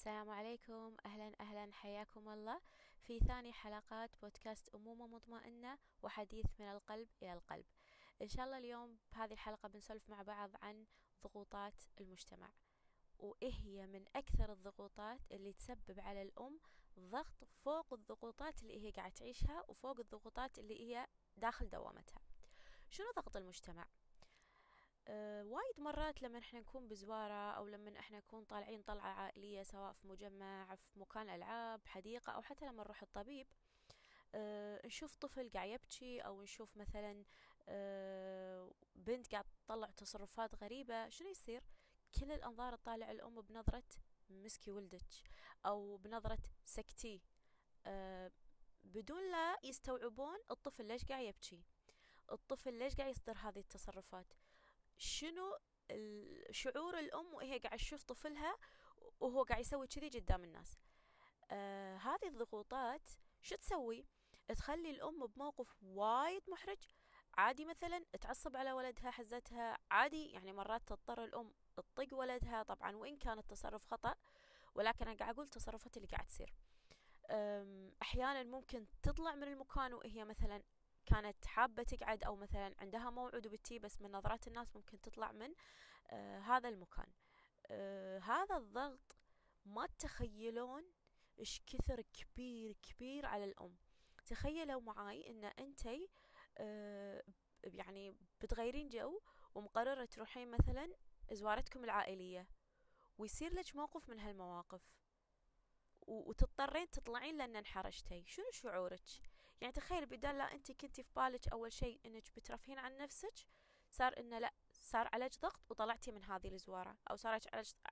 السلام عليكم، أهلا حياكم الله في ثاني حلقات بودكاست أمومة مطمئنة وحديث من القلب إلى القلب. إن شاء الله اليوم بهذه الحلقة بنسولف مع بعض عن ضغوطات المجتمع، وإيه هي من أكثر الضغوطات اللي تسبب على الأم ضغط فوق الضغوطات اللي هي قاعدة تعيشها وفوق الضغوطات اللي هي داخل دوامتها. شنو ضغط المجتمع؟ وايد مرات لما احنا نكون بزوارة او لما احنا نكون طالعين طلعة عائلية، سواء في مجمع، في مكان العاب، حديقة، او حتى لما نروح الطبيب، نشوف طفل قاعد يبكي، او نشوف مثلا بنت قاعد تطلع تصرفات غريبة. شنو يصير؟ كل الانظار تطالع الام بنظرة مسكي ولدك او بنظرة سكتي، بدون لا يستوعبون الطفل ليش قاعد يبكي، الطفل ليش قاعد يصدر هذه التصرفات، شنو شعور الأم وهي قاعد تشوف طفلها وهو قاعد يسوي كذي قدام الناس. هذه الضغوطات شو تسوي؟ تخلي الأم بموقف وايد محرج. عادي مثلا تعصب على ولدها، حزتها، عادي يعني مرات تضطر الأم تطق ولدها، طبعا وإن كان التصرف خطأ، ولكن أنا قاعد أقول تصرفات اللي قاعد تصير. أحيانا ممكن تطلع من المكان وهي مثلا كانت حابة تقعد، أو مثلا عندها موعد وبتي، بس من نظرات الناس ممكن تطلع من هذا المكان. هذا الضغط ما تخيلون إيش كثر كبير على الأم. تخيلوا معاي إن أنتي يعني بتغيرين جو ومقررة تروحين مثلا زوارتكم العائلية، ويصير لك موقف من هالمواقف وتضطرين تطلعين لأن انحرجتي. شنو شعورك؟ يعني تخيل، بدال لا أنت كنتي في بالك أول شيء أنك بترفهين عن نفسك، صار إنه لا، صار عليك ضغط وطلعتي من هذه الزوارة، أو صار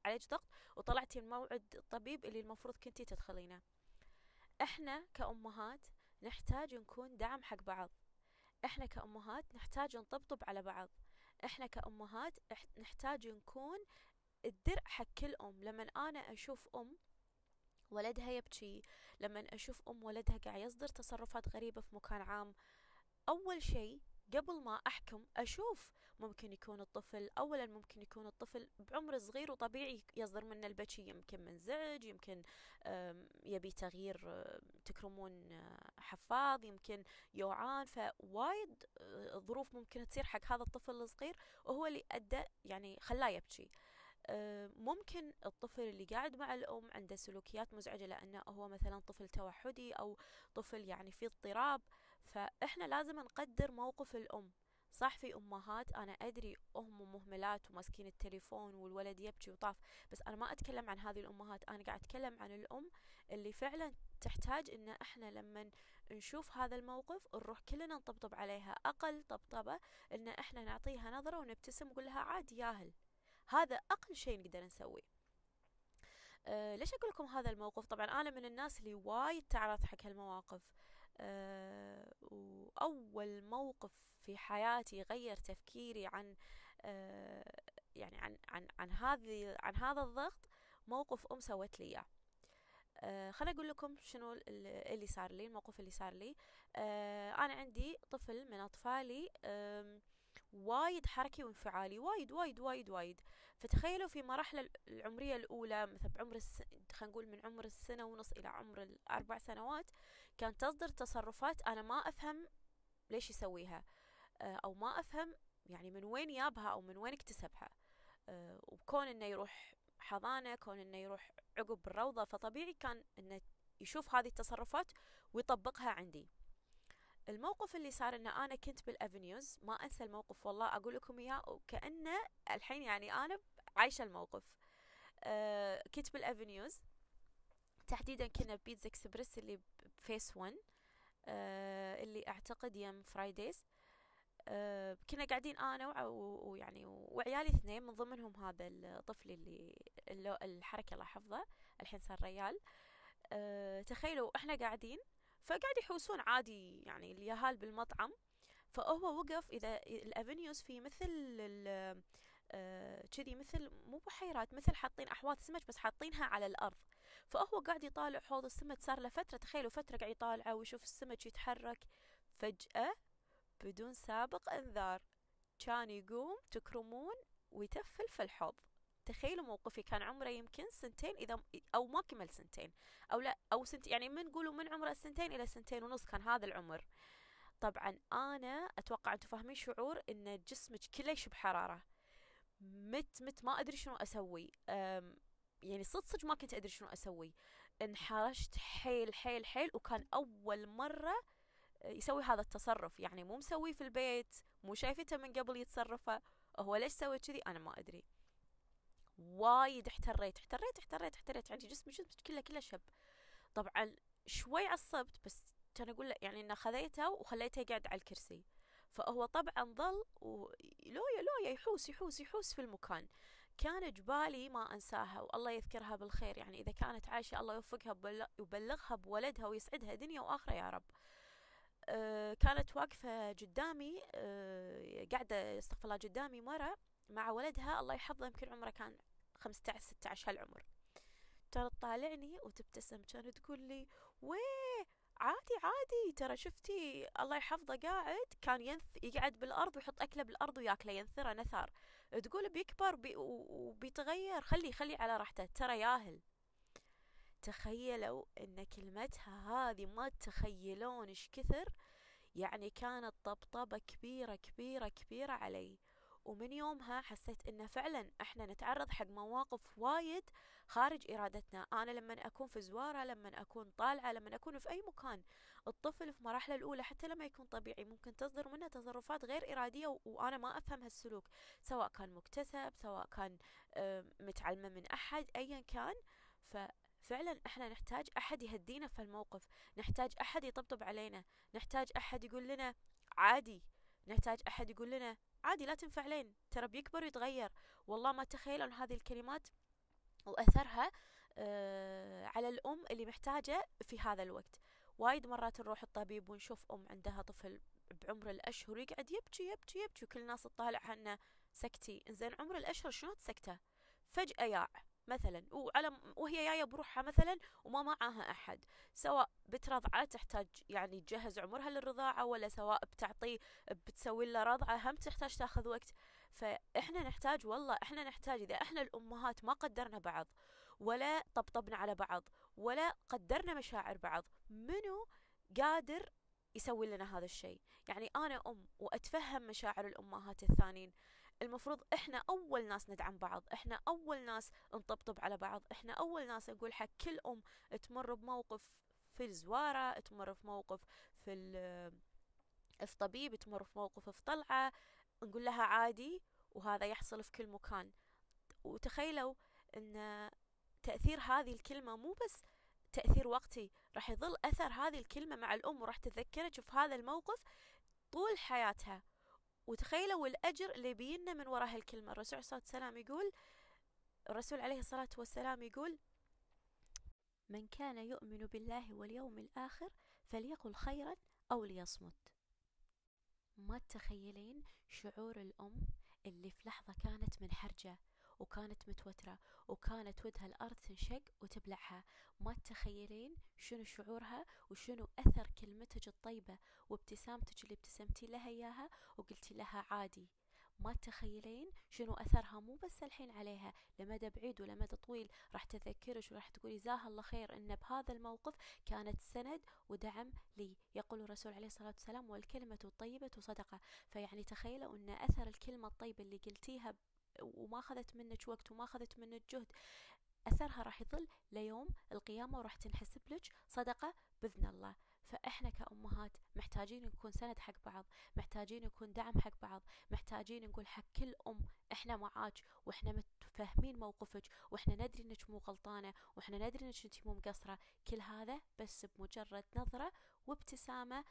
عليك ضغط وطلعتي من موعد الطبيب اللي المفروض كنتي تدخلينه. إحنا كأمهات نحتاج نكون دعم حق بعض، إحنا كأمهات نحتاج نطبطب على بعض، إحنا كأمهات نحتاج نكون الدرع حق كل أم. لما أنا أشوف أم ولدها يبكي، لما أشوف أم ولدها قاعد يصدر تصرفات غريبة في مكان عام، أول شيء قبل ما أحكم أشوف. ممكن يكون الطفل أولا، ممكن يكون الطفل بعمر صغير وطبيعي يصدر منه البكي، يمكن منزعج، يمكن يبي تغيير، تكرمون حفاظ، يمكن يوعان. فوايد ظروف ممكن تصير حق هذا الطفل الصغير وهو اللي أدى يعني خلاه يبكي. ممكن الطفل اللي قاعد مع الأم عنده سلوكيات مزعجة لأنه هو مثلا طفل توحدي أو طفل يعني فيه اضطراب. فإحنا لازم نقدر موقف الأم. صح في أمهات أنا أدري أم مهملات وماسكين التليفون والولد يبكي وطاف، بس أنا ما أتكلم عن هذه الأمهات، أنا قاعد أتكلم عن الأم اللي فعلا تحتاج إن إحنا لما نشوف هذا الموقف نروح كلنا نطبطب عليها، أقل طبطبة إن إحنا نعطيها نظرة ونبتسم ونقول لها عادي ياهل. هذا أقل شيء نقدر نسويه. ليش أقول لكم هذا الموقف؟ طبعا أنا من الناس اللي وايد تعرض حق هالمواقف، وأول موقف في حياتي غير تفكيري عن يعني عن هذا الضغط، موقف أم سوت لي إياه. خليني أقول لكم شنو اللي صار لي، الموقف اللي صار لي. أنا عندي طفل من أطفالي وايد حركي وانفعالي، وايد. فتخيلوا في مراحل العمرية الأولى، مثل بعمر خلينا نقول من عمر 1.5 سنة إلى عمر 4 سنوات، كان تصدر تصرفات أنا ما أفهم ليش يسويها، أو ما أفهم يعني من وين يابها أو من وين اكتسبها. وكون إنه يروح حضانة، كون إنه يروح عقب الروضة، فطبيعي كان إنه يشوف هذه التصرفات ويطبقها عندي. الموقف اللي صار إن أنا كنت بالأفنيوز، ما أنسى الموقف والله، أقول لكم إياه وكأنه الحين يعني أنا عايشة الموقف. كنت بالأفنيوز تحديدا، كنا ببيتزا إكسبرس اللي بفيس 1، اللي أعتقد يم فرايديز. كنا قاعدين أنا ويعني وعيالي 2، من ضمنهم هذا الطفل اللي الحركة الله حفظه الحين صار ريال. تخيلوا إحنا قاعدين، فقاعد يحوسون عادي يعني اليهال بالمطعم، فهو وقف. إذا الأفنيوز في مثل كذي، مثل مو بحيرات، مثل حاطين أحواض سمك بس حاطينها على الأرض، فهو قاعد يطالع حوض السمك. صار له فترة، تخيلوا فترة قاعد يطالعه ويشوف السمك يتحرك. فجأة بدون سابق انذار كان يقوم، تكرمون، ويتفل في الحوض. تخيلوا موقفي، كان عمره يمكن سنتين إذا أو ما كمل سنتين أو لا أو سنتين، يعني من نقولوا من عمره سنتين إلى سنتين ونص كان هذا العمر. طبعا أنا أتوقع أنتم فاهمين شعور إن جسمك كله يشب حرارة، مت ما أدري شنو أسوي، يعني صدق ما كنت أدري شنو أسوي، انحرشت حيل حيل حيل، وكان أول مرة يسوي هذا التصرف، يعني مو مسويه في البيت، مو شايفته من قبل يتصرفه، هو ليش سوى كذي أنا ما أدري. وايد احتريت، عندي جسمي كله شب. طبعا شوي عصبت، بس كان أقول له يعني إن خذيته وخليته يقعد على الكرسي، فهو طبعا ظل لويا يحوس في المكان. كان جبالي ما أنساها والله يذكرها بالخير، يعني إذا كانت عايشة الله يوفقها ويبلغها بولدها ويسعدها دنيا وآخرة يا رب. كانت واقفة قدامي، قاعدة استغفر الله قدامي مرة مع ولدها الله يحفظه، يمكن عمره كان 15-16 هالعمر. كانت طالعني وتبتسم، كانت تقول لي ويه عادي ترى شفتي الله يحفظه قاعد كان يقعد بالأرض ويحط أكله بالأرض وياكله ينثره نثار، تقول بيكبر وبيتغير خلي على راحته ترى ياهل. تخيلوا ان كلمتها هذه ما تتخيلون ايش كثر، يعني كانت طبطبة كبيرة كبيرة كبيرة علي. ومن يومها حسيت انه فعلا احنا نتعرض حق مواقف وايد خارج ارادتنا. انا لما اكون في زوارة، لما اكون طالعة، لما اكون في اي مكان، الطفل في مراحله الاولى حتى لما يكون طبيعي ممكن تصدر منه تصرفات غير ارادية وانا ما افهم هالسلوك، سواء كان مكتسب سواء كان متعلمة من احد ايا كان. فعلا احنا نحتاج احد يهدينا في الموقف، نحتاج احد يطبطب علينا، نحتاج احد يقول لنا عادي، نحتاج احد يقول لنا عادي لا تنفعلين ترى بيكبر ويتغير. والله ما تخيلون هذه الكلمات واثرها على الام اللي محتاجه في هذا الوقت. وايد مرات نروح الطبيب ونشوف ام عندها طفل بعمر الاشهر يقعد يبكي وكل الناس تطالعها انه سكتي، انزين عمر الاشهر شنو تسكته؟ فجأة ياع مثلا وهي جايه بروحها مثلا وما معاها احد، سواء بترضعه تحتاج يعني تجهز عمرها للرضاعه، ولا سواء بتسوي لها رضعه هم تحتاج تاخذ وقت. فاحنا نحتاج، والله احنا نحتاج، اذا احنا الامهات ما قدرنا بعض ولا طبطبنا على بعض ولا قدرنا مشاعر بعض، منو قادر يسوي لنا هذا الشيء؟ يعني انا ام واتفهم مشاعر الامهات الثانيين، المفروض احنا اول ناس ندعم بعض، احنا اول ناس نطبطب على بعض، احنا اول ناس نقول حق كل ام تمر بموقف في الزوارة، تمر في موقف في طبيب، تمر في موقف في طلعة، نقول لها عادي، وهذا يحصل في كل مكان. وتخيلوا ان تأثير هذه الكلمة مو بس تأثير وقتي، راح يظل اثر هذه الكلمة مع الام، وراح تتذكرك في هذا الموقف طول حياتها. وتخيلوا الأجر اللي بينا من وراء هالكلمة. الرسول عليه الصلاة والسلام يقول: من كان يؤمن بالله واليوم الآخر فليقل خيرا أو ليصمت. ما تتخيلين شعور الأم اللي في لحظة كانت منحرجة وكانت متوترة وكانت ودها الأرض تنشق وتبلعها، ما تتخيلين شنو شعورها وشنو أثر كلمتك الطيبة وابتسامتك اللي ابتسمتي لها إياها وقلتي لها عادي. ما تتخيلين شنو أثرها مو بس الحين عليها، لمدى بعيد ولمدى طويل راح تذكرش وراح تقولي جزاها الله خير إن بهذا الموقف كانت سند ودعم لي. يقول الرسول عليه الصلاة والسلام: والكلمة الطيبة صدقة. فيعني تخيلوا أن أثر الكلمة الطيبة اللي قلتيها وما أخذت منك وقت وما أخذت منك جهد، أثرها راح يظل ليوم القيامة وراح تنحسب لك صدقة بإذن الله. فإحنا كأمهات محتاجين نكون سند حق بعض، محتاجين نكون دعم حق بعض، محتاجين نقول حق كل أم إحنا معاك وإحنا متفاهمين موقفك وإحنا ندري إنك مو غلطانة وإحنا ندري إنك أنت مو مقصرة. كل هذا بس بمجرد نظرة وابتسامة،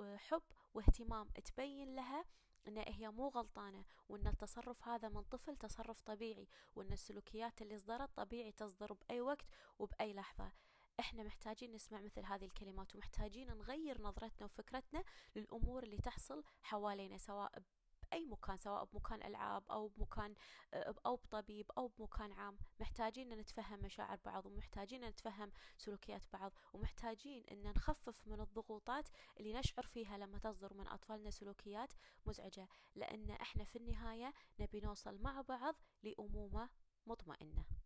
حب واهتمام، تبين لها ان هي مو غلطانه، وان التصرف هذا من طفل تصرف طبيعي، وان السلوكيات اللي صدرت طبيعي تصدر باي وقت وباي لحظه. احنا محتاجين نسمع مثل هذه الكلمات، ومحتاجين نغير نظرتنا وفكرتنا للامور اللي تحصل حوالينا، سواء باي مكان، سواء بمكان العاب او بمكان او بطبيب او بمكان عام. محتاجين ان نتفهم مشاعر بعض، ومحتاجين ان نتفهم سلوكيات بعض، ومحتاجين ان نخفف من الضغوطات اللي نشعر فيها لما تصدر من اطفالنا سلوكيات مزعجه، لان احنا في النهايه نبي نوصل مع بعض لامومه مطمئنة.